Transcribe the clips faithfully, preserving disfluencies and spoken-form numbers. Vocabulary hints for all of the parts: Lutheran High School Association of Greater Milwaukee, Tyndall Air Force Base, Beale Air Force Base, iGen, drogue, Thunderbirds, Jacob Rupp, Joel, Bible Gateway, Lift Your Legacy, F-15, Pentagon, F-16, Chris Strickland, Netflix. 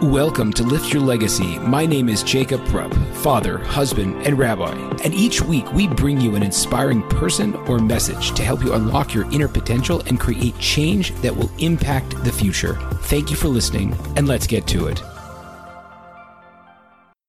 Welcome to Lift Your Legacy. My name is Jacob Rupp, father, husband, and rabbi. And each week we bring you an inspiring person or message to help you unlock your inner potential and create change that will impact the future. Thank you for listening, and let's get to it.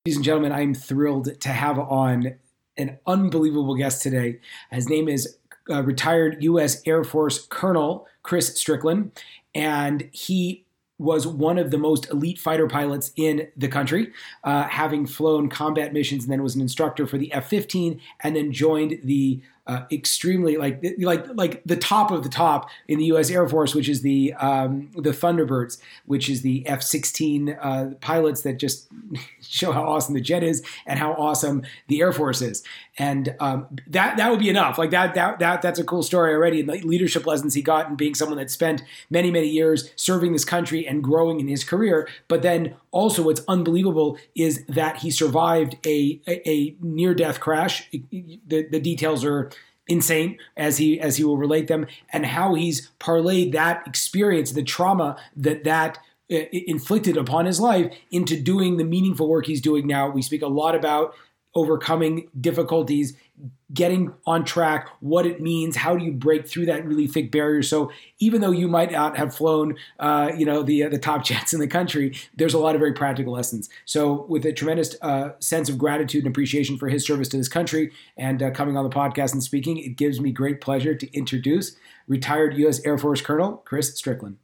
Ladies and gentlemen, I'm thrilled to have on an unbelievable guest today. His name is uh, retired U S Air Force Colonel Chris Strickland, and he was one of the most elite fighter pilots in the country, uh, having flown combat missions and then was an instructor for the F fifteen and then joined the uh, extremely, like like like the top of the top in the U S Air Force, which is the um, the Thunderbirds, which is the F sixteen uh, pilots that just show how awesome the jet is and how awesome the Air Force is. And um, that that would be enough. Like that that that that's a cool story already. And the leadership lessons he got and being someone that spent many many years serving this country and growing in his career. But then also, what's unbelievable is that he survived a a, a near-death crash. The the details are insane, as he as he will relate them, and how he's parlayed that experience, the trauma that that. Uh, inflicted upon his life, into doing the meaningful work he's doing now. We speak a lot about overcoming difficulties, getting on track, what it means, how do you break through that really thick barrier. So even though you might not have flown, uh, you know, the uh, the top jets in the country, there's a lot of very practical lessons. So with a tremendous uh, sense of gratitude and appreciation for his service to this country and uh, coming on the podcast and speaking, it gives me great pleasure to introduce retired U S Air Force Colonel Chris Strickland.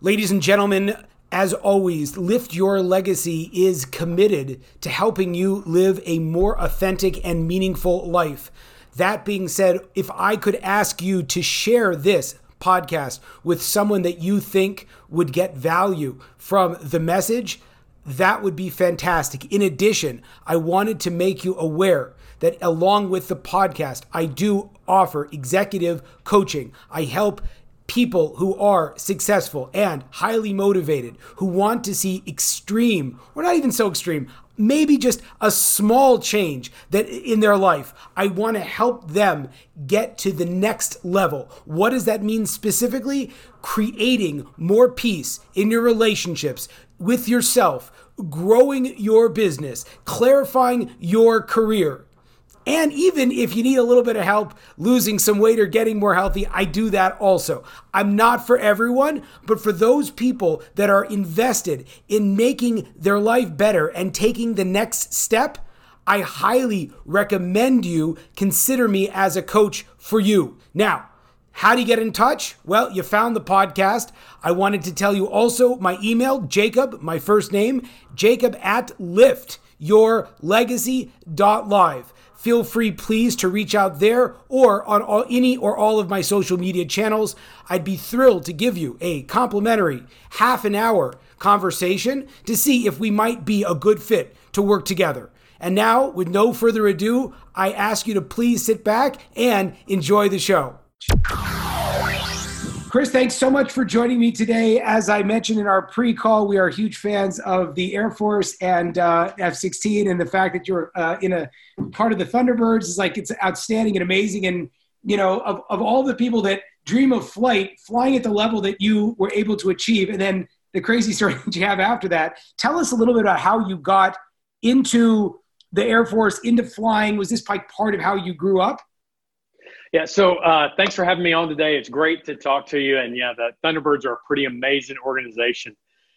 Ladies and gentlemen, as always, Lift Your Legacy is committed to helping you live a more authentic and meaningful life. That being said, if I could ask you to share this podcast with someone that you think would get value from the message, that would be fantastic. In addition, I wanted to make you aware that along with the podcast, I do offer executive coaching. I help people who are successful and highly motivated, who want to see extreme, or not even so extreme, maybe just a small change that in their life. I want to help them get to the next level. What does that mean specifically? Creating more peace in your relationships, with yourself, growing your business, clarifying your career. And even if you need a little bit of help losing some weight or getting more healthy, I do that also. I'm not for everyone, but for those people that are invested in making their life better and taking the next step, I highly recommend you consider me as a coach for you. Now, how do you get in touch? Well, you found the podcast. I wanted to tell you also my email, Jacob, my first name, Jacob at lift your legacy dot live. Feel free, please, to reach out there or on all, any or all of my social media channels. I'd be thrilled to give you a complimentary half an hour conversation to see if we might be a good fit to work together. And now, with no further ado, I ask you to please sit back and enjoy the show. Chris, thanks so much for joining me today. As I mentioned in our pre-call, we are huge fans of the Air Force and uh, F sixteen, and the fact that you're uh, in a part of the Thunderbirds is like, it's outstanding and amazing. And, you know, of, of all the people that dream of flight, flying at the level that you were able to achieve, and then the crazy story that you have after that, tell us a little bit about how you got into the Air Force, into flying. Was this like part of how you grew up? Yeah, so uh, thanks for having me on today. It's great to talk to you. And yeah, the Thunderbirds are a pretty amazing organization.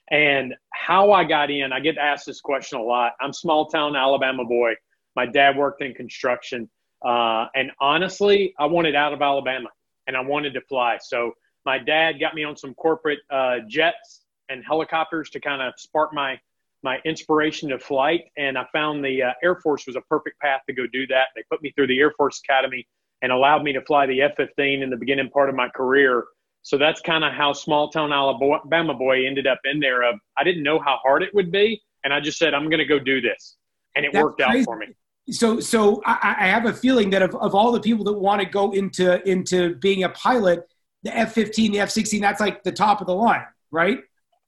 And how I got in, I get asked this question a lot. I'm small town Alabama boy. My dad worked in construction. Uh, and honestly, I wanted out of Alabama and I wanted to fly. So my dad got me on some corporate uh, jets and helicopters to kind of spark my, my inspiration to flight. And I found the uh, Air Force was a perfect path to go do that. They put me through the Air Force Academy and allowed me to fly the F fifteen in the beginning part of my career. So that's kind of how small town Alabama boy ended up in there. Of, I didn't know how hard it would be, and I just said, I'm going to go do this. And it that's worked crazy. out for me. So so I, I have a feeling that of, of all the people that want to go into, into being a pilot, the F fifteen, the F sixteen, that's like the top of the line, right?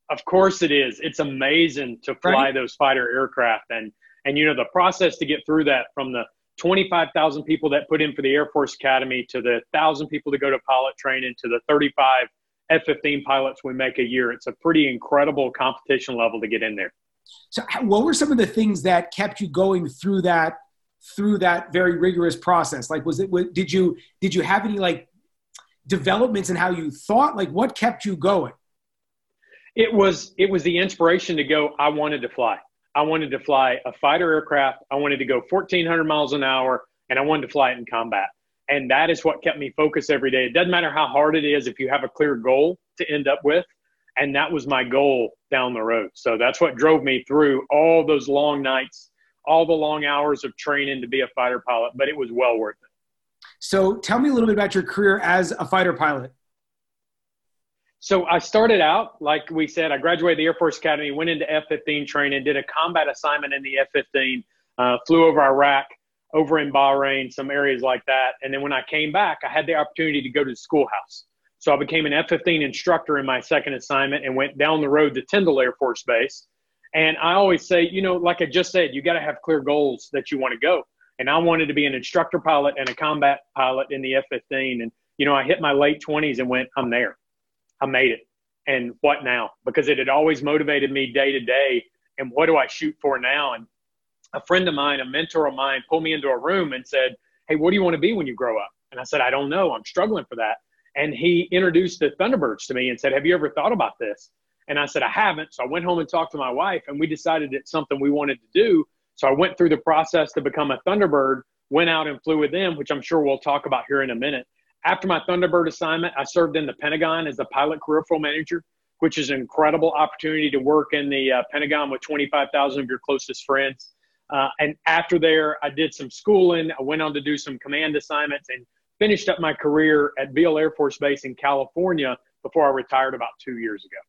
Of course it is. It's amazing to fly right? those fighter aircraft. And, and, you know, the process to get through that, from the twenty-five thousand people that put in for the Air Force Academy to the one thousand people to go to pilot training to the thirty-five F fifteen pilots we make a year. It's a pretty incredible competition level to get in there. So what were some of the things that kept you going through that, through that very rigorous process? Like, was it, did you, did you have any like developments in how you thought? Like, what kept you going? It was, it was the inspiration to go. I wanted to fly. I wanted to fly a fighter aircraft. I wanted to go fourteen hundred miles an hour, and I wanted to fly it in combat. And that is what kept me focused every day. It doesn't matter how hard it is if you have a clear goal to end up with. And that was my goal down the road. So that's what drove me through all those long nights, all the long hours of training to be a fighter pilot, but it was well worth it. So tell me a little bit about your career as a fighter pilot. So I started out, like we said, I graduated the Air Force Academy, went into F fifteen training, did a combat assignment in the F fifteen, uh, flew over Iraq, over in Bahrain, some areas like that. And then when I came back, I had the opportunity to go to the schoolhouse. So I became an F fifteen instructor in my second assignment and went down the road to Tyndall Air Force Base. And I always say, you know, like I just said, you got to have clear goals that you want to go. And I wanted to be an instructor pilot and a combat pilot in the F fifteen. And, you know, I hit my late twenties and went, I'm there. I made it. And what now? Because it had always motivated me day to day. And what do I shoot for now? And a friend of mine, a mentor of mine, pulled me into a room and said, hey, what do you want to be when you grow up? And I said, I don't know. I'm struggling for that. And he introduced the Thunderbirds to me and said, have you ever thought about this? And I said, I haven't. So I went home and talked to my wife, and we decided it's something we wanted to do. So I went through the process to become a Thunderbird, went out and flew with them, which I'm sure we'll talk about here in a minute. After my Thunderbird assignment, I served in the Pentagon as the pilot peripheral manager, which is an incredible opportunity to work in the uh, Pentagon with twenty-five thousand of your closest friends. Uh, and after there, I did some schooling. I went on to do some command assignments and finished up my career at Beale Air Force Base in California before I retired about two years ago.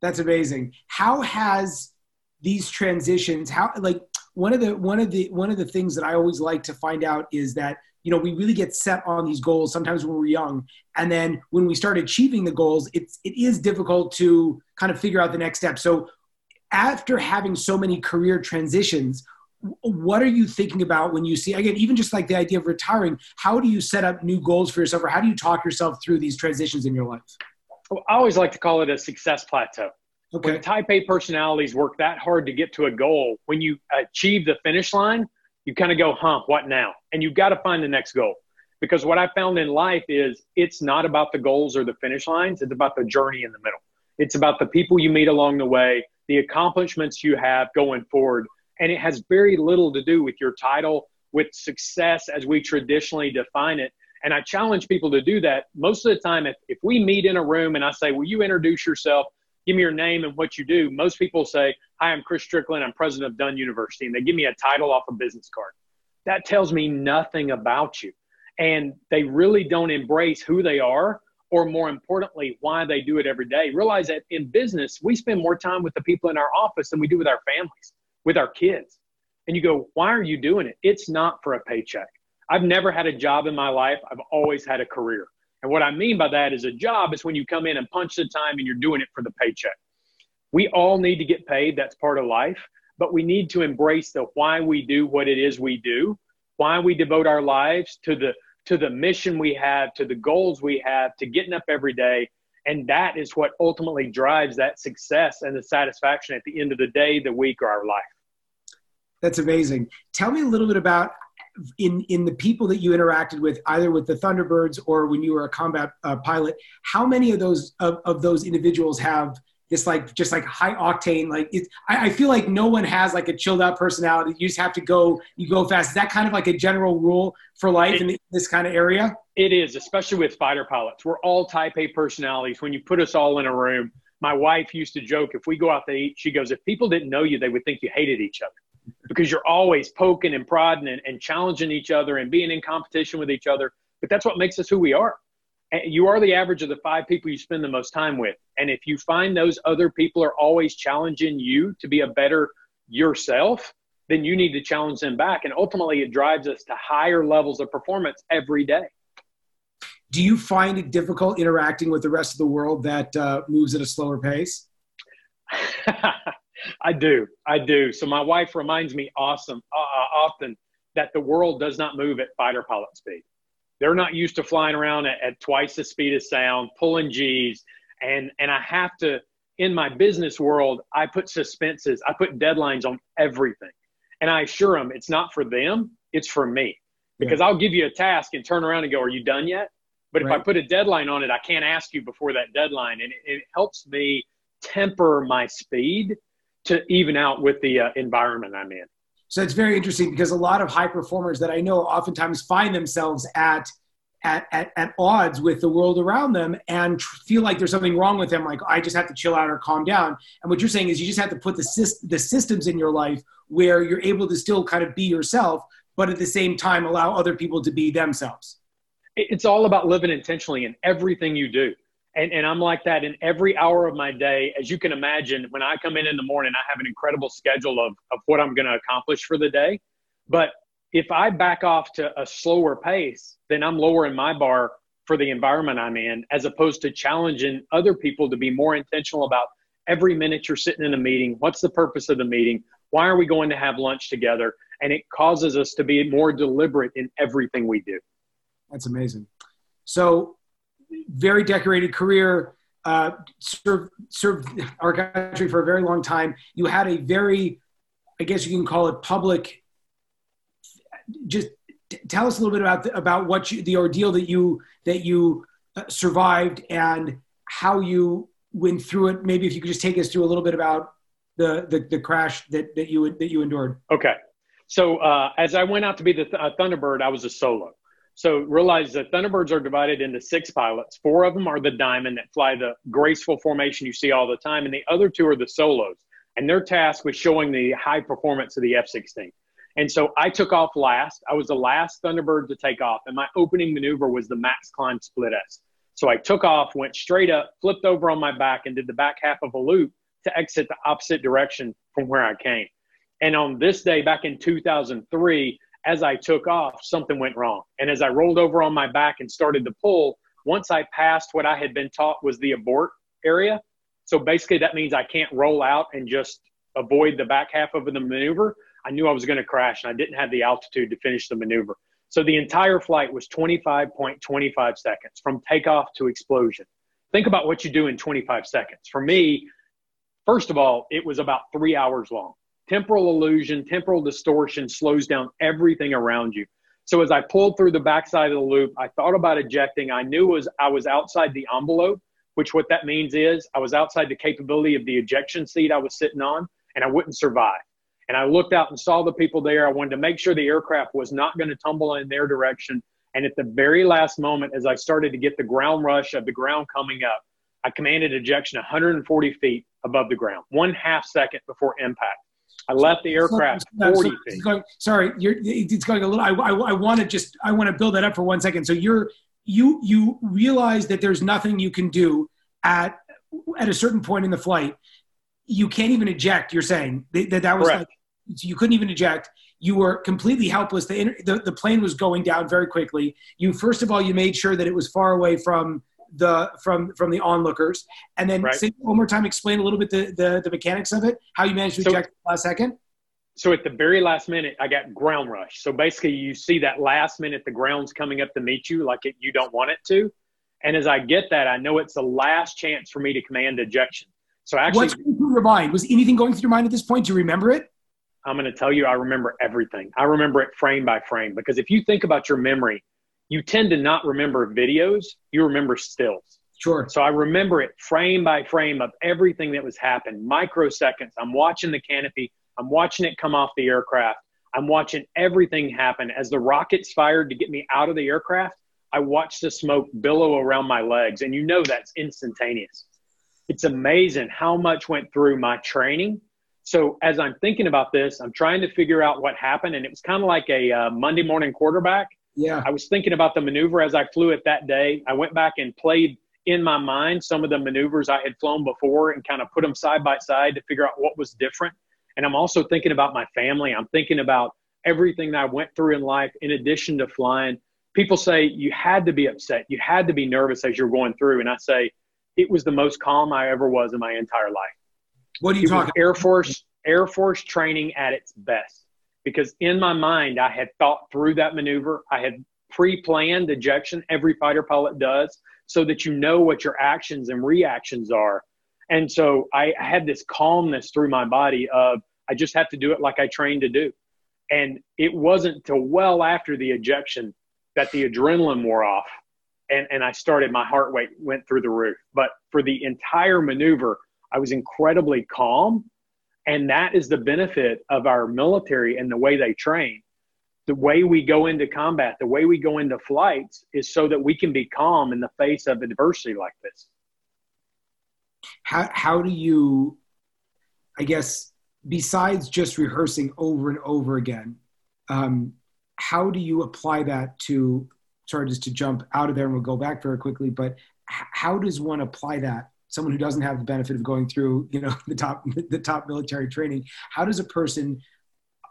That's amazing. How has these transitions, how, like one of the, one of the, one of the things that I always like to find out is that, you know, we really get set on these goals sometimes when we're young. And then when we start achieving the goals, it's, it is difficult to kind of figure out the next step. So after having so many career transitions, what are you thinking about when you see, again, even just like the idea of retiring, how do you set up new goals for yourself, or how do you talk yourself through these transitions in your life? Well, I always like to call it a success plateau. Okay. When type A personalities work that hard to get to a goal, when you achieve the finish line, you kind of go, huh, what now? And you've got to find the next goal. Because what I found in life is it's not about the goals or the finish lines. It's about the journey in the middle. It's about the people you meet along the way, the accomplishments you have going forward. And it has very little to do with your title, with success as we traditionally define it. And I challenge people to do that. Most of the time, if, if we meet in a room and I say, will you introduce yourself, give me your name and what you do, most people say, hi, I'm Chris Strickland, I'm president of Dunn University, and they give me a title off a business card. That tells me nothing about you. And they really don't embrace who they are, or more importantly, why they do it every day. Realize that in business, we spend more time with the people in our office than we do with our families, with our kids. And you go, why are you doing it? It's not for a paycheck. I've never had a job in my life. I've always had a career. And what I mean by that is a job is when you come in and punch the time and you're doing it for the paycheck. We all need to get paid. That's part of life. But we need to embrace the why we do what it is we do, why we devote our lives to the to the mission we have, to the goals we have, to getting up every day. And that is what ultimately drives that success and the satisfaction at the end of the day, the week, or our life. That's amazing. Tell me a little bit about in, in the people that you interacted with, either with the Thunderbirds or when you were a combat uh, pilot, how many of those of, of those individuals have this like, just like high octane, like it, I, I feel like no one has like a chilled out personality. You just have to go, you go fast. Is that kind of like a general rule for life it, in this kind of area? It is, especially with fighter pilots. We're all type A personalities. When you put us all in a room, my wife used to joke, if we go out to eat, she goes, if people didn't know you, they would think you hated each other, because you're always poking and prodding and, and challenging each other and being in competition with each other. But that's what makes us who we are. You are the average of the five people you spend the most time with. And if you find those other people are always challenging you to be a better yourself, then you need to challenge them back. And ultimately, it drives us to higher levels of performance every day. Do you find it difficult interacting with the rest of the world that uh, moves at a slower pace? I do. I do. So my wife reminds me awesome, uh, often that the world does not move at fighter pilot speed. They're not used to flying around at, at twice the speed of sound, pulling G's. And, and I have to, in my business world, I put suspenses, I put deadlines on everything. And I assure them it's not for them, it's for me. Because yeah. I'll give you a task and turn around and go, are you done yet? But right. if I put a deadline on it, I can't ask you before that deadline. And it, it helps me temper my speed to even out with the uh, environment I'm in. So it's very interesting because a lot of high performers that I know oftentimes find themselves at at at, at odds with the world around them and tr- feel like there's something wrong with them. Like, I just have to chill out or calm down. And what you're saying is you just have to put the syst- the systems in your life where you're able to still kind of be yourself, but at the same time allow other people to be themselves. It's all about living intentionally in everything you do. And and I'm like that in every hour of my day. As you can imagine, when I come in in the morning, I have an incredible schedule of, of what I'm going to accomplish for the day. But if I back off to a slower pace, then I'm lowering my bar for the environment I'm in, as opposed to challenging other people to be more intentional about every minute you're sitting in a meeting. What's the purpose of the meeting? Why are we going to have lunch together? And it causes us to be more deliberate in everything we do. That's amazing. So, very decorated career, uh, served, served our country for a very long time. You had a very, I guess you can call it public, just t- tell us a little bit about the, about what you, the ordeal that you, that you uh, survived and how you went through it. Maybe if you could just take us through a little bit about the, the, the crash that, that you, that you endured. Okay. So uh, as I went out to be the th- uh, Thunderbird, I was a solo. So realize that Thunderbirds are divided into six pilots. Four of them are the diamond that fly the graceful formation you see all the time. And the other two are the solos. And their task was showing the high performance of the F sixteen. And so I took off last. I was the last Thunderbird to take off. And my opening maneuver was the max climb split S. So I took off, went straight up, flipped over on my back, and did the back half of a loop to exit the opposite direction from where I came. And on this day back in two thousand three, as I took off, something went wrong. And as I rolled over on my back and started to pull, once I passed what I had been taught was the abort area. So basically that means I can't roll out and just avoid the back half of the maneuver. I knew I was going to crash and I didn't have the altitude to finish the maneuver. So the entire flight was twenty-five point two five seconds from takeoff to explosion. Think about what you do in twenty-five seconds. For me, first of all, it was about three hours long. Temporal illusion, temporal distortion slows down everything around you. So as I pulled through the backside of the loop, I thought about ejecting. I knew was I was outside the envelope, which what that means is I was outside the capability of the ejection seat I was sitting on, and I wouldn't survive. And I looked out and saw the people there. I wanted to make sure the aircraft was not going to tumble in their direction. And at the very last moment, as I started to get the ground rush of the ground coming up, I commanded ejection one hundred forty feet above the ground, one half second before impact. I left the aircraft so, forty so, feet. Going, sorry, you're, it's going a little. I, I, I want to just. I want to build that up for one second. So you're you you realize that there's nothing you can do at at a certain point in the flight. You can't even eject. You're saying that that was like, you couldn't even eject. You were completely helpless. The, the the plane was going down very quickly. You first of all you made sure that it was far away from the from from the onlookers, and then right. say one more time, explain a little bit the, the the mechanics of it, how you managed to so, eject the last second. So at the very last minute, I got ground rush. So basically you see that last minute, the ground's coming up to meet you like it, you don't want it to. And as I get that, I know it's the last chance for me to command ejection. So actually, what's going through your mind? Was anything going through your mind at this point? Do you remember it? I'm going to tell you, I remember everything. I remember it frame by frame, because if you think about your memory, you tend to not remember videos, you remember stills. Sure. So I remember it frame by frame of everything that was happening, microseconds. I'm watching the canopy. I'm watching it come off the aircraft. I'm watching everything happen. As the rockets fired to get me out of the aircraft, I watched the smoke billow around my legs. And you know that's instantaneous. It's amazing how much went through my training. So as I'm thinking about this, I'm trying to figure out what happened. And it was kind of like a uh, Monday morning quarterback. Yeah, I was thinking about the maneuver as I flew it that day. I went back and played in my mind some of the maneuvers I had flown before and kind of put them side by side to figure out what was different. And I'm also thinking about my family. I'm thinking about everything that I went through in life in addition to flying. People say you had to be upset. You had to be nervous as you're going through. And I say it was the most calm I ever was in my entire life. What are you it talking about? Air Force, Air Force training at its best. Because in my mind, I had thought through that maneuver. I had pre-planned ejection. Every fighter pilot does, so that you know what your actions and reactions are. And so I had this calmness through my body of, I just have to do it like I trained to do. And it wasn't till well after the ejection that the adrenaline wore off. And, and I started, my heart rate went through the roof. But for the entire maneuver, I was incredibly calm. And that is the benefit of our military and the way they train. The way we go into combat, the way we go into flights is so that we can be calm in the face of adversity like this. How, how do you, I guess, besides just rehearsing over and over again, um, how do you apply that to, sorry, just to jump out of there and we'll go back very quickly, but h- how does one apply that? Someone who doesn't have the benefit of going through, you know, the top, the top military training, how does a person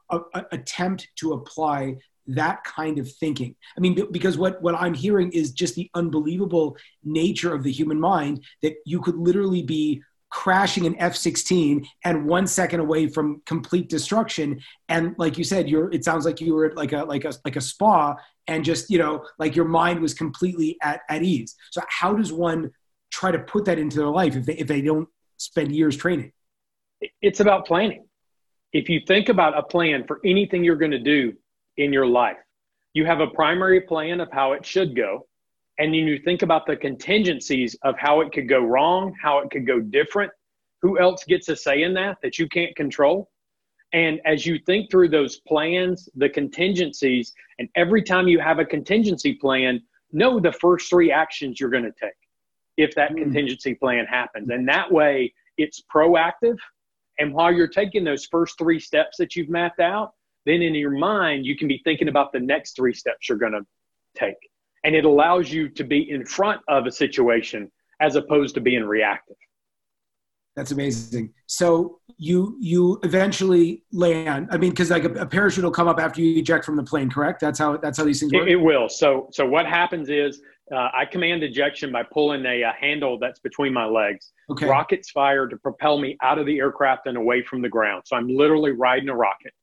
a, a, attempt to apply that kind of thinking? I mean, b- because what, what I'm hearing is just the unbelievable nature of the human mind, that you could literally be crashing an F sixteen and one second away from complete destruction. And like you said, you're, it sounds like you were at like a, like a, like a spa, and just, you know, like your mind was completely at, at ease. So how does one try to put that into their life if they, if they don't spend years training? It's about planning. If you think about a plan for anything you're going to do in your life, you have a primary plan of how it should go. And then you think about the contingencies of how it could go wrong, how it could go different, who else gets a say in that, that you can't control. And as you think through those plans, the contingencies, and every time you have a contingency plan, know the first three actions you're going to take if that mm. contingency plan happens. And that way it's proactive. And while you're taking those first three steps that you've mapped out, then in your mind, you can be thinking about the next three steps you're going to take. And it allows you to be in front of a situation as opposed to being reactive. That's amazing. So you, you eventually land, I mean, cause like a, a parachute will come up after you eject from the plane, correct? That's how, that's how these things work? It, it will. So, so what happens is, Uh, I command ejection by pulling a, a handle that's between my legs. Okay. Rockets fire to propel me out of the aircraft and away from the ground. So I'm literally riding a rocket.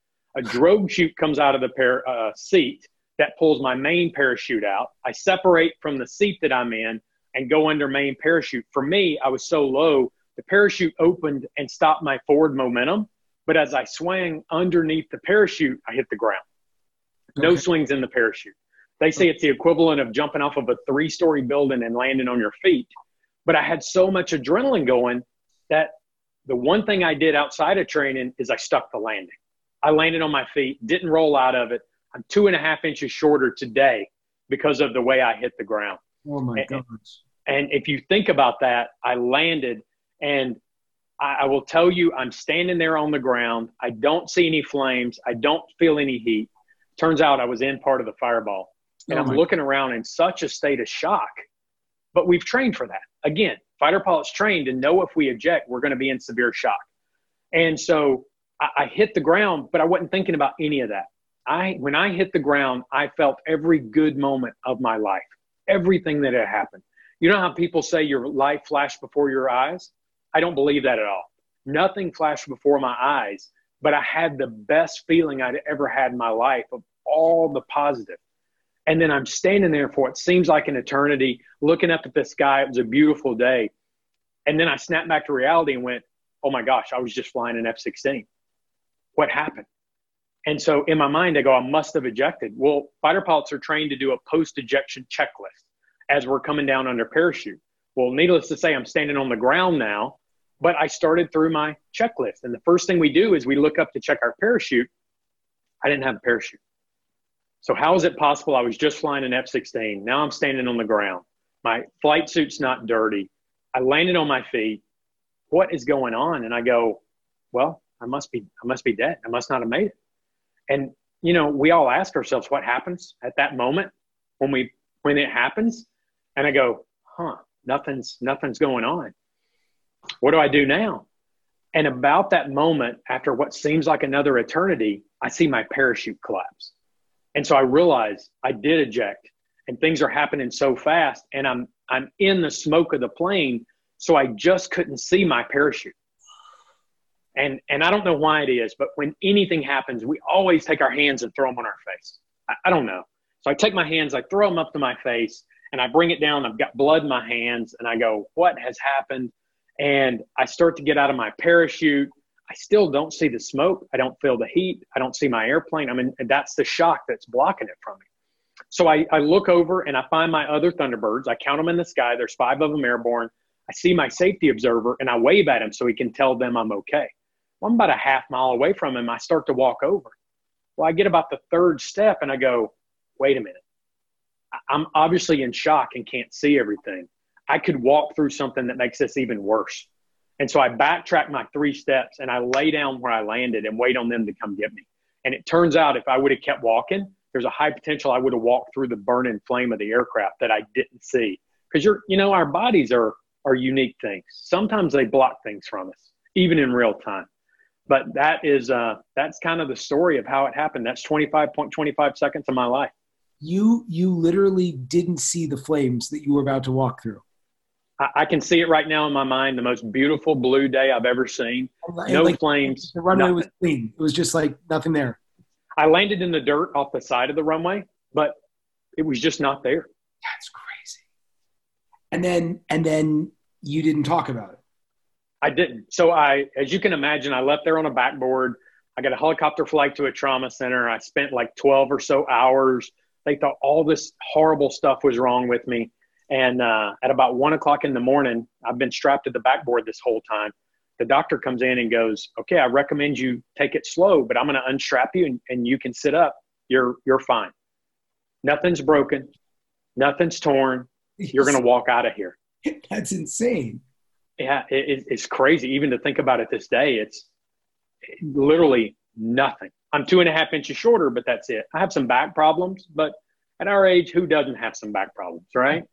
A drogue chute comes out of the par- uh, seat that pulls my main parachute out. I separate from the seat that I'm in and go under main parachute. For me, I was so low, the parachute opened and stopped my forward momentum. But as I swung underneath the parachute, I hit the ground. No okay. swings in the parachute. They say it's the equivalent of jumping off of a three-story building and landing on your feet. But I had so much adrenaline going that the one thing I did outside of training is I stuck the landing. I landed on my feet, didn't roll out of it. I'm two and a half inches shorter today because of the way I hit the ground. Oh, my gosh. And if you think about that, I landed, and I will tell you, I'm standing there on the ground. I don't see any flames. I don't feel any heat. Turns out I was in part of the fireball. And I'm looking around in such a state of shock, but we've trained for that. Again, fighter pilots trained to know if we eject, we're going to be in severe shock. And so I, I hit the ground, but I wasn't thinking about any of that. I, when I hit the ground, I felt every good moment of my life, everything that had happened. You know how people say your life flashed before your eyes? I don't believe that at all. Nothing flashed before my eyes, but I had the best feeling I'd ever had in my life of all the positive. And then I'm standing there for what seems like an eternity, looking up at the sky. It was a beautiful day. And then I snapped back to reality and went, oh my gosh, I was just flying an F sixteen. What happened? And so in my mind, I go, I must have ejected. Well, fighter pilots are trained to do a post-ejection checklist as we're coming down under parachute. Well, needless to say, I'm standing on the ground now, but I started through my checklist. And the first thing we do is we look up to check our parachute. I didn't have a parachute. So how is it possible I was just flying an F sixteen? Now I'm standing on the ground. My flight suit's not dirty. I landed on my feet. What is going on? And I go, well, I must be, I must be dead. I must not have made it. And, you know, we all ask ourselves what happens at that moment when we, when it happens. And I go, huh, nothing's, nothing's going on. What do I do now? And about that moment, after what seems like another eternity, I see my parachute collapse. And so I realized I did eject, and things are happening so fast, and I'm I'm in the smoke of the plane, so I just couldn't see my parachute. And and I don't know why it is, but when anything happens, we always take our hands and throw them on our face. I, I don't know. So I take my hands, I throw them up to my face, and I bring it down. I've got blood in my hands, and I go, what has happened? And I start to get out of my parachute. I still don't see the smoke. I don't feel the heat. I don't see my airplane. I mean, that's the shock that's blocking it from me. So I, I look over, and I find my other Thunderbirds. I count them in the sky. There's five of them airborne. I see my safety observer, and I wave at him so he can tell them I'm okay. Well, I'm about a half mile away from him. I start to walk over. Well, I get about the third step, and I go, wait a minute. I'm obviously in shock and can't see everything. I could walk through something that makes this even worse. And so I backtrack my three steps, and I lay down where I landed and wait on them to come get me. And it turns out if I would have kept walking, there's a high potential I would have walked through the burning flame of the aircraft that I didn't see. Because, you're, you know, our bodies are are unique things. Sometimes they block things from us, even in real time. But that is uh, that's kind of the story of how it happened. That's twenty-five point two five seconds of my life. You you literally didn't see the flames that you were about to walk through. I, I can see it right now in my mind. The most beautiful blue day I've ever seen. And no like, flames. The runway nothing. was clean. It was just like nothing there. I landed in the dirt off the side of the runway, but it was just not there. That's crazy. And then and then you didn't talk about it. I didn't. So I, as you can imagine, I left there on a backboard. I got a helicopter flight to a trauma center. I spent like twelve or so hours. They thought all this horrible stuff was wrong with me. And uh, at about one o'clock in the morning, I've been strapped to the backboard this whole time. The doctor comes in and goes, okay, I recommend you take it slow, but I'm going to unstrap you and, and you can sit up. You're, you're fine. Nothing's broken. Nothing's torn. You're going to walk out of here. That's insane. Yeah, it, it's crazy even to think about it this day. It's literally nothing. I'm two and a half inches shorter, but that's it. I have some back problems, but at our age, who doesn't have some back problems, right?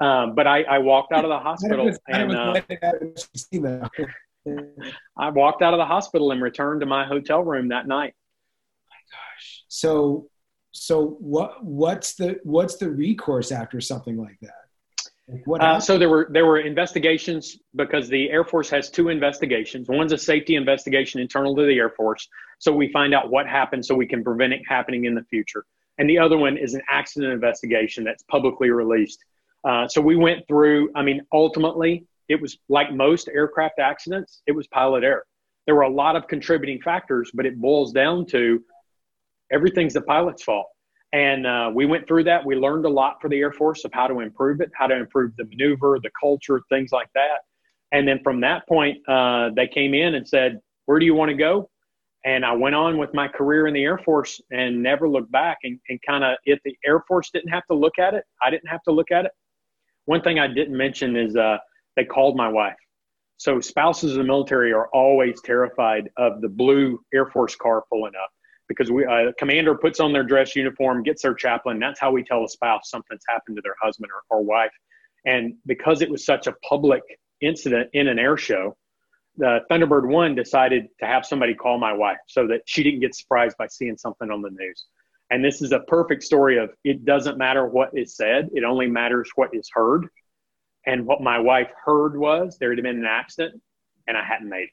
Um, but I, I walked out of the hospital. I and uh, I walked out of the hospital and returned to my hotel room that night. Oh my gosh. So, so what? What's the what's the recourse after something like that? Uh, so there were there were investigations because the Air Force has two investigations. One's a safety investigation internal to the Air Force. So we find out what happened so we can prevent it happening in the future. And the other one is an accident investigation that's publicly released. Uh, so we went through, I mean, ultimately, it was like most aircraft accidents, it was pilot error. There were a lot of contributing factors, but it boils down to everything's the pilot's fault. And uh, we went through that. We learned a lot for the Air Force of how to improve it, how to improve the maneuver, the culture, things like that. And then from that point, uh, they came in and said, where do you want to go? And I went on with my career in the Air Force and never looked back. And, and kind of if the Air Force didn't have to look at it, I didn't have to look at it. One thing I didn't mention is uh, they called my wife. So spouses of the military are always terrified of the blue Air Force car pulling up. Because we, uh, commander puts on their dress uniform, gets their chaplain. That's how we tell a spouse something's happened to their husband or, or wife. And because it was such a public incident in an air show, the Thunderbird One decided to have somebody call my wife so that she didn't get surprised by seeing something on the news. And this is a perfect story of it doesn't matter what is said. It only matters what is heard. And what my wife heard was there had been an accident and I hadn't made it.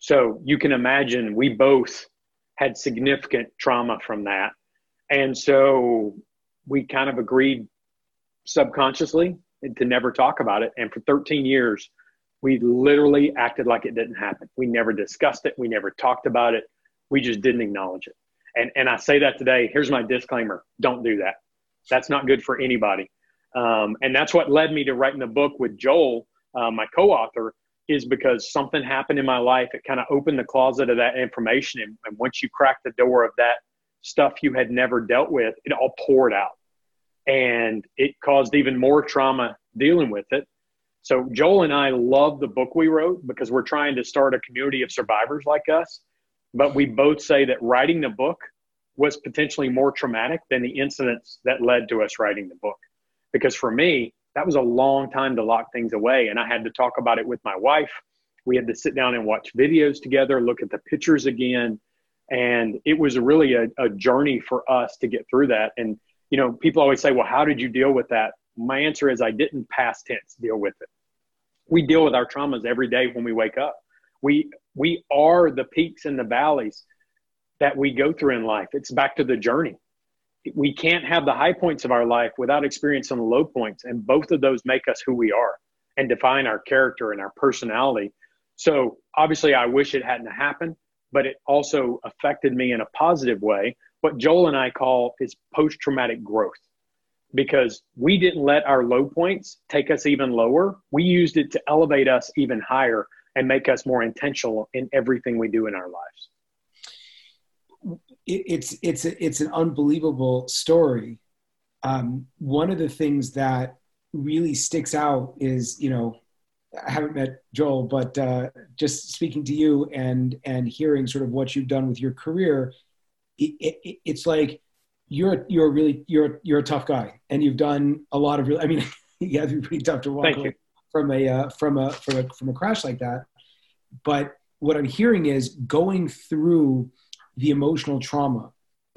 So you can imagine we both had significant trauma from that. And so we kind of agreed subconsciously to never talk about it. And for thirteen years, we literally acted like it didn't happen. We never discussed it. We never talked about it. We just didn't acknowledge it. And and I say that today, here's my disclaimer. Don't do that. That's not good for anybody. Um, and that's what led me to writing the book with Joel, uh, my co-author, is because something happened in my life. It kind of opened the closet of that information. And, and once you crack the door of that stuff you had never dealt with, it all poured out. And it caused even more trauma dealing with it. So Joel and I love the book we wrote because we're trying to start a community of survivors like us. But we both say that writing the book was potentially more traumatic than the incidents that led to us writing the book. Because for me, that was a long time to lock things away. And I had to talk about it with my wife. We had to sit down and watch videos together, look at the pictures again. And it was really a, a journey for us to get through that. And, you know, people always say, well, how did you deal with that? My answer is I didn't past tense deal with it. We deal with our traumas every day when we wake up. We, we are the peaks and the valleys that we go through in life. It's back to the journey. we can't have the high points of our life without experiencing the low points. And both of those make us who we are and define our character and our personality. So obviously I wish it hadn't happened, but it also affected me in a positive way. What Joel and I call is post-traumatic growth, because we didn't let our low points take us even lower. We used it to elevate us even higher and make us more intentional in everything we do in our lives. It's it's it's an unbelievable story. Um, one of the things that really sticks out is, you know, I haven't met Joel, but uh, just speaking to you and and hearing sort of what you've done with your career, it, it, it's like you're you're really you're you're a tough guy, and you've done a lot of really. I mean, yeah, it'd be pretty tough to walk Thank away you. from a uh, from a from a from a crash like that. But what I'm hearing is going through the emotional trauma.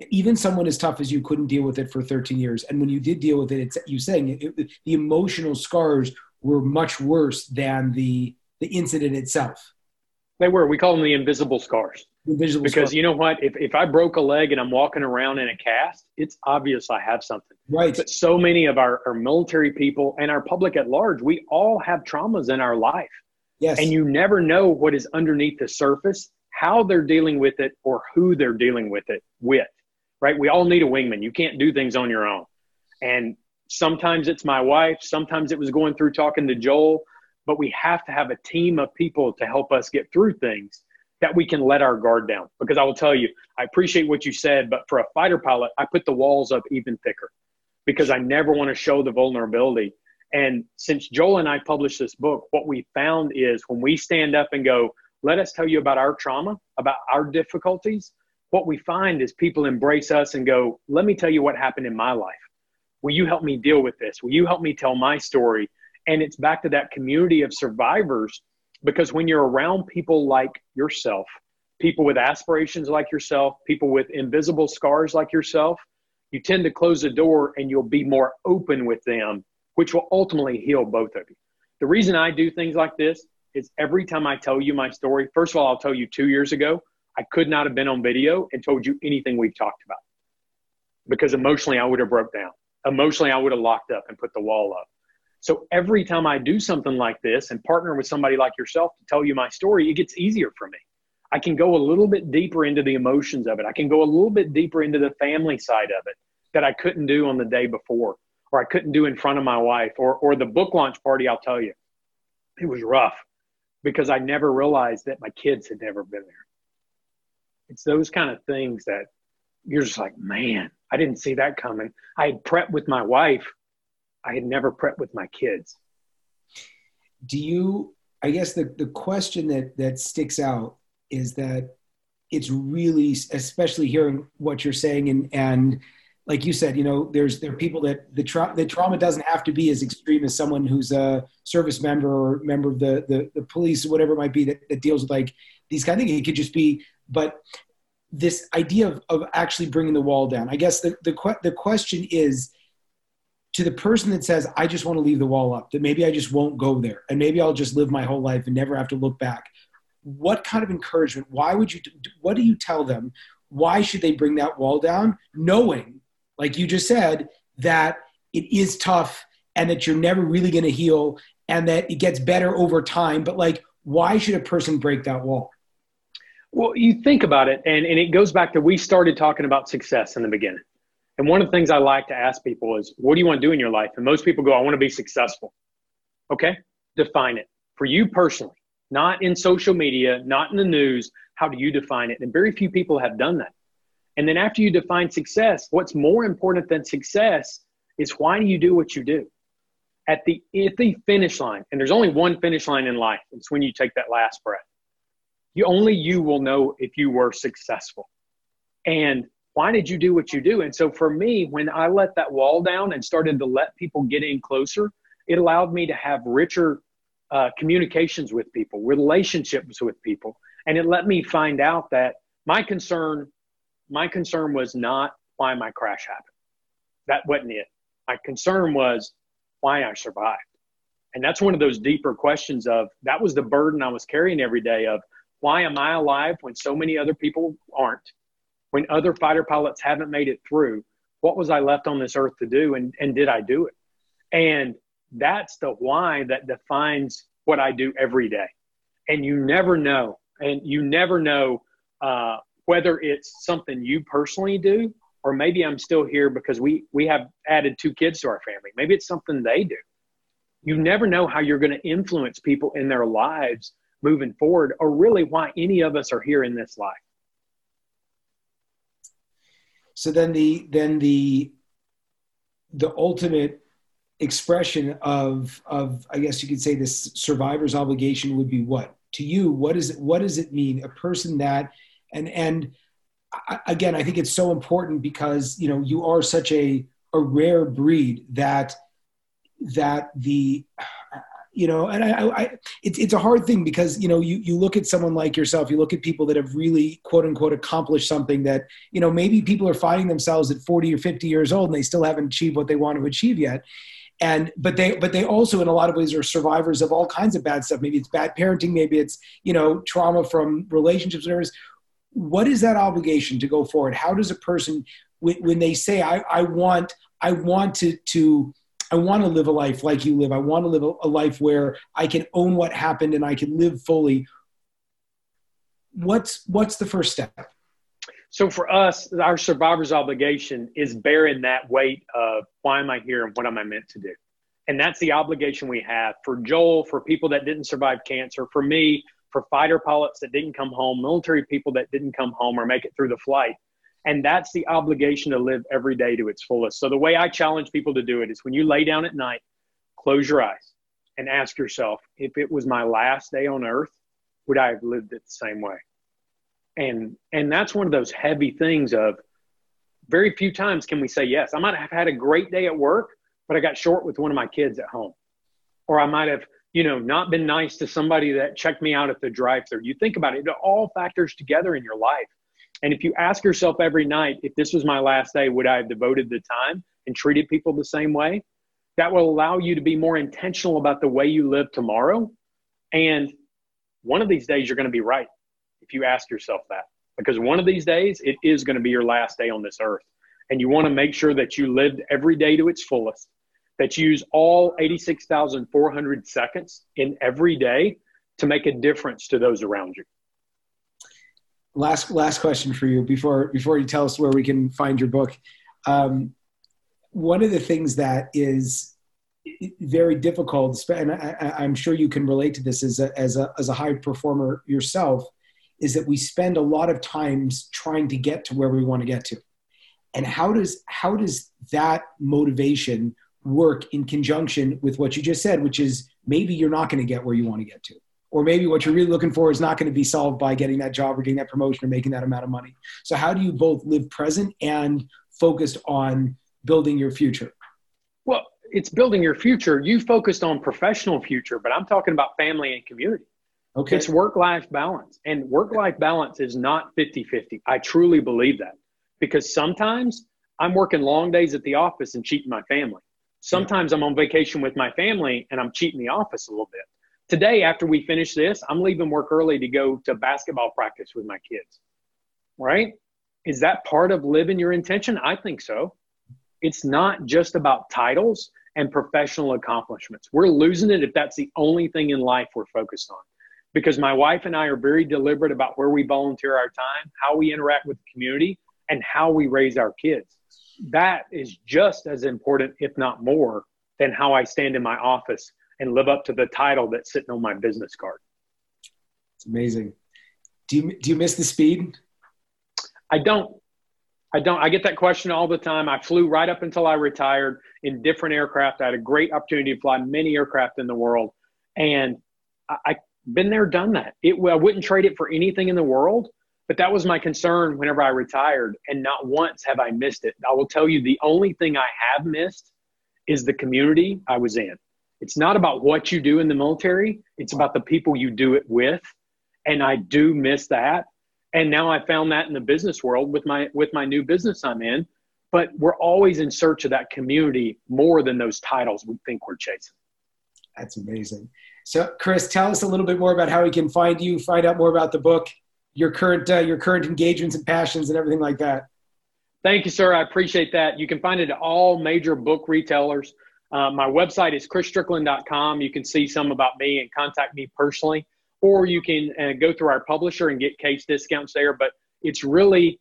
Even someone as tough as you couldn't deal with it for thirteen years, and when you did deal with it, it's you saying it, it, the emotional scars were much worse than the, the incident itself. They were. We call them the invisible scars. Invisible because scars. You know what? If if I broke a leg and I'm walking around in a cast, it's obvious I have something. Right. But so many of our, our military people and our public at large, we all have traumas in our life. Yes. And you never know what is underneath the surface, how they're dealing with it, or who they're dealing with it with. Right? We all need a wingman. You can't do things on your own. And sometimes it's my wife. Sometimes it was going through talking to Joel. But we have to have a team of people to help us get through things that we can let our guard down. Because I will tell you, I appreciate what you said, but for a fighter pilot, I put the walls up even thicker because I never want to show the vulnerability. And since Joel and I published this book, what we found is when we stand up and go, let us tell you about our trauma, about our difficulties, what we find is people embrace us and go, let me tell you what happened in my life. Will you help me deal with this? Will you help me tell my story? And it's back to that community of survivors, because when you're around people like yourself, people with aspirations like yourself, people with invisible scars like yourself, you tend to close the door and you'll be more open with them, which will ultimately heal both of you. The reason I do things like this is every time I tell you my story, first of all, I'll tell you two years ago, I could not have been on video and told you anything we've talked about, because emotionally I would have broke down. Emotionally, I would have locked up and put the wall up. So every time I do something like this and partner with somebody like yourself to tell you my story, it gets easier for me. I can go a little bit deeper into the emotions of it. I can go a little bit deeper into the family side of it that I couldn't do on the day before, or I couldn't do in front of my wife, or or the book launch party. I'll tell you, it was rough because I never realized that my kids had never been there. It's those kind of things that you're just like, man, I didn't see that coming. I had prepped with my wife. I had never prepped with my kids. Do you, I guess the, the question that, that sticks out is that it's really, especially hearing what you're saying. And, and like you said, you know, there's, there are people that the, tra- the trauma doesn't have to be as extreme as someone who's a service member or member of the, the, the police, whatever it might be that, that deals with like these kind of things. It could just be, but this idea of, of actually bringing the wall down. I guess the the, que- the question is to the person that says, I just want to leave the wall up, that maybe I just won't go there, and maybe I'll just live my whole life and never have to look back. What kind of encouragement? Why would you, what do you tell them? Why should they bring that wall down? Knowing, like you just said, that it is tough and that you're never really going to heal and that it gets better over time. But like, why should a person break that wall? Well, you think about it, and, and it goes back to we started talking about success in the beginning. And one of the things I like to ask people is, what do you want to do in your life? And most people go, I want to be successful. Okay, define it. For you personally, not in social media, not in the news, how do you define it? And very few people have done that. And then after you define success, what's more important than success is why do you do what you do? At the, at the finish line, and there's only one finish line in life, it's when you take that last breath. You only you will know if you were successful. And why did you do what you do? And so for me, when I let that wall down and started to let people get in closer, it allowed me to have richer uh, communications with people, relationships with people. And it let me find out that my concern, my concern was not why my crash happened. That wasn't it. My concern was why I survived. And that's one of those deeper questions of, that was the burden I was carrying every day of, why am I alive when so many other people aren't, when other fighter pilots haven't made it through? what was I left on this earth to do? And, and did I do it? And that's the why that defines what I do every day. And you never know. And you never know uh, whether it's something you personally do, or maybe I'm still here because we, we have added two kids to our family. Maybe it's something they do. You never know how you're going to influence people in their lives moving forward, or really why any of us are here in this life. So then the, then the, the ultimate expression of, of, I guess you could say, this survivor's obligation would be what? To you, what is it, what does it mean? A person that, and, and I, again, I think it's so important because, you know, you are such a, a rare breed that, that the, you know, and I, I, I it's, it's a hard thing because, you know, you, you look at someone like yourself, you look at people that have really, quote unquote, accomplished something that, you know, maybe people are finding themselves at forty or fifty years old and they still haven't achieved what they want to achieve yet. And, but they, but they also in a lot of ways are survivors of all kinds of bad stuff. Maybe it's bad parenting. Maybe it's, you know, trauma from relationships, whatever it is. What is that obligation to go forward? How does a person, when, when they say, I, I want, I want to, to, I want to live a life like you live. I want to live a life where I can own what happened and I can live fully. What's, what's the first step? So for us, our survivor's obligation is bearing that weight of why am I here and what am I meant to do? And that's the obligation we have for Joel, for people that didn't survive cancer, for me, for fighter pilots that didn't come home, military people that didn't come home or make it through the flight. And that's the obligation to live every day to its fullest. So the way I challenge people to do it is when you lay down at night, close your eyes and ask yourself, if it was my last day on earth, would I have lived it the same way? And and that's one of those heavy things of very few times can we say yes. I might have had a great day at work, but I got short with one of my kids at home. Or I might have, you know, not been nice to somebody that checked me out at the drive-thru. You think about it, it all factors together in your life. And if you ask yourself every night, if this was my last day, would I have devoted the time and treated people the same way? That will allow you to be more intentional about the way you live tomorrow. And one of these days, you're going to be right if you ask yourself that. Because one of these days, it is going to be your last day on this earth. And you want to make sure that you lived every day to its fullest, that you use all eighty-six thousand four hundred seconds in every day to make a difference to those around you. Last last question for you before before you tell us where we can find your book. Um, one of the things that is very difficult, and I, I'm sure you can relate to this as a, as a as a high performer yourself, is that we spend a lot of times trying to get to where we want to get to. And how does how does that motivation work in conjunction with what you just said, which is maybe you're not going to get where you want to get to? Or maybe what you're really looking for is not going to be solved by getting that job or getting that promotion or making that amount of money. So how do you both live present and focused on building your future? Well, it's building your future. You focused on professional future, but I'm talking about family and community. Okay. It's work-life balance. And work-life balance is not fifty-fifty. I truly believe that because sometimes I'm working long days at the office and cheating my family. Sometimes yeah. I'm on vacation with my family and I'm cheating the office a little bit. Today, after we finish this, I'm leaving work early to go to basketball practice with my kids, right? Is that part of living your intention? I think so. It's not just about titles and professional accomplishments. We're losing it if that's the only thing in life we're focused on. Because my wife and I are very deliberate about where we volunteer our time, how we interact with the community, and how we raise our kids. That is just as important, if not more, than how I stand in my office and live up to the title that's sitting on my business card. It's amazing. Do you, do you miss the speed? I don't. I don't. I get that question all the time. I flew right up until I retired in different aircraft. I had a great opportunity to fly many aircraft in the world. And I, I've been there, done that. It, I wouldn't trade it for anything in the world, but that was my concern whenever I retired. And not once have I missed it. I will tell you the only thing I have missed is the community I was in. It's not about what you do in the military. It's about the people you do it with. And I do miss that. And now I found that in the business world with my with my new business I'm in. But we're always in search of that community more than those titles we think we're chasing. That's amazing. So, Chris, tell us a little bit more about how we can find you, find out more about the book, your current uh, your current engagements and passions and everything like that. Thank you, sir. I appreciate that. You can find it at all major book retailers. Uh, my website is chris strickland dot com. You can see some about me and contact me personally, or you can uh, go through our publisher and get case discounts there. But it's really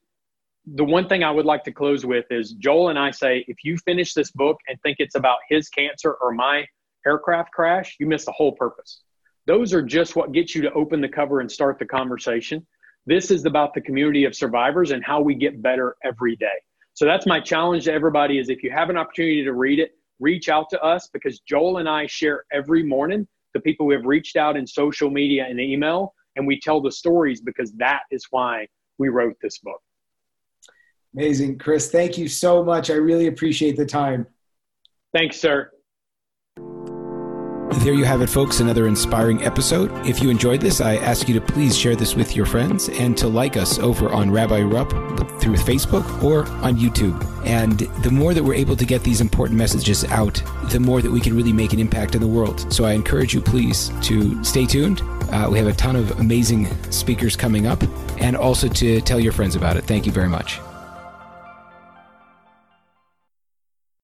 the one thing I would like to close with is Joel and I say, if you finish this book and think it's about his cancer or my aircraft crash, you miss the whole purpose. Those are just what gets you to open the cover and start the conversation. This is about the community of survivors and how we get better every day. So that's my challenge to everybody is if you have an opportunity to read it, reach out to us, because Joel and I share every morning the people who have reached out in social media and email, and we tell the stories because that is why we wrote this book. Amazing. Chris, thank you so much. I really appreciate the time. Thanks, sir. There you have it, folks, another inspiring episode. If you enjoyed this, I ask you to please share this with your friends and to like us over on Rabbi Rupp through Facebook or on YouTube. And the more that we're able to get these important messages out, the more that we can really make an impact in the world. So I encourage you, please, to stay tuned. Uh, we have a ton of amazing speakers coming up, and also to tell your friends about it. Thank you very much.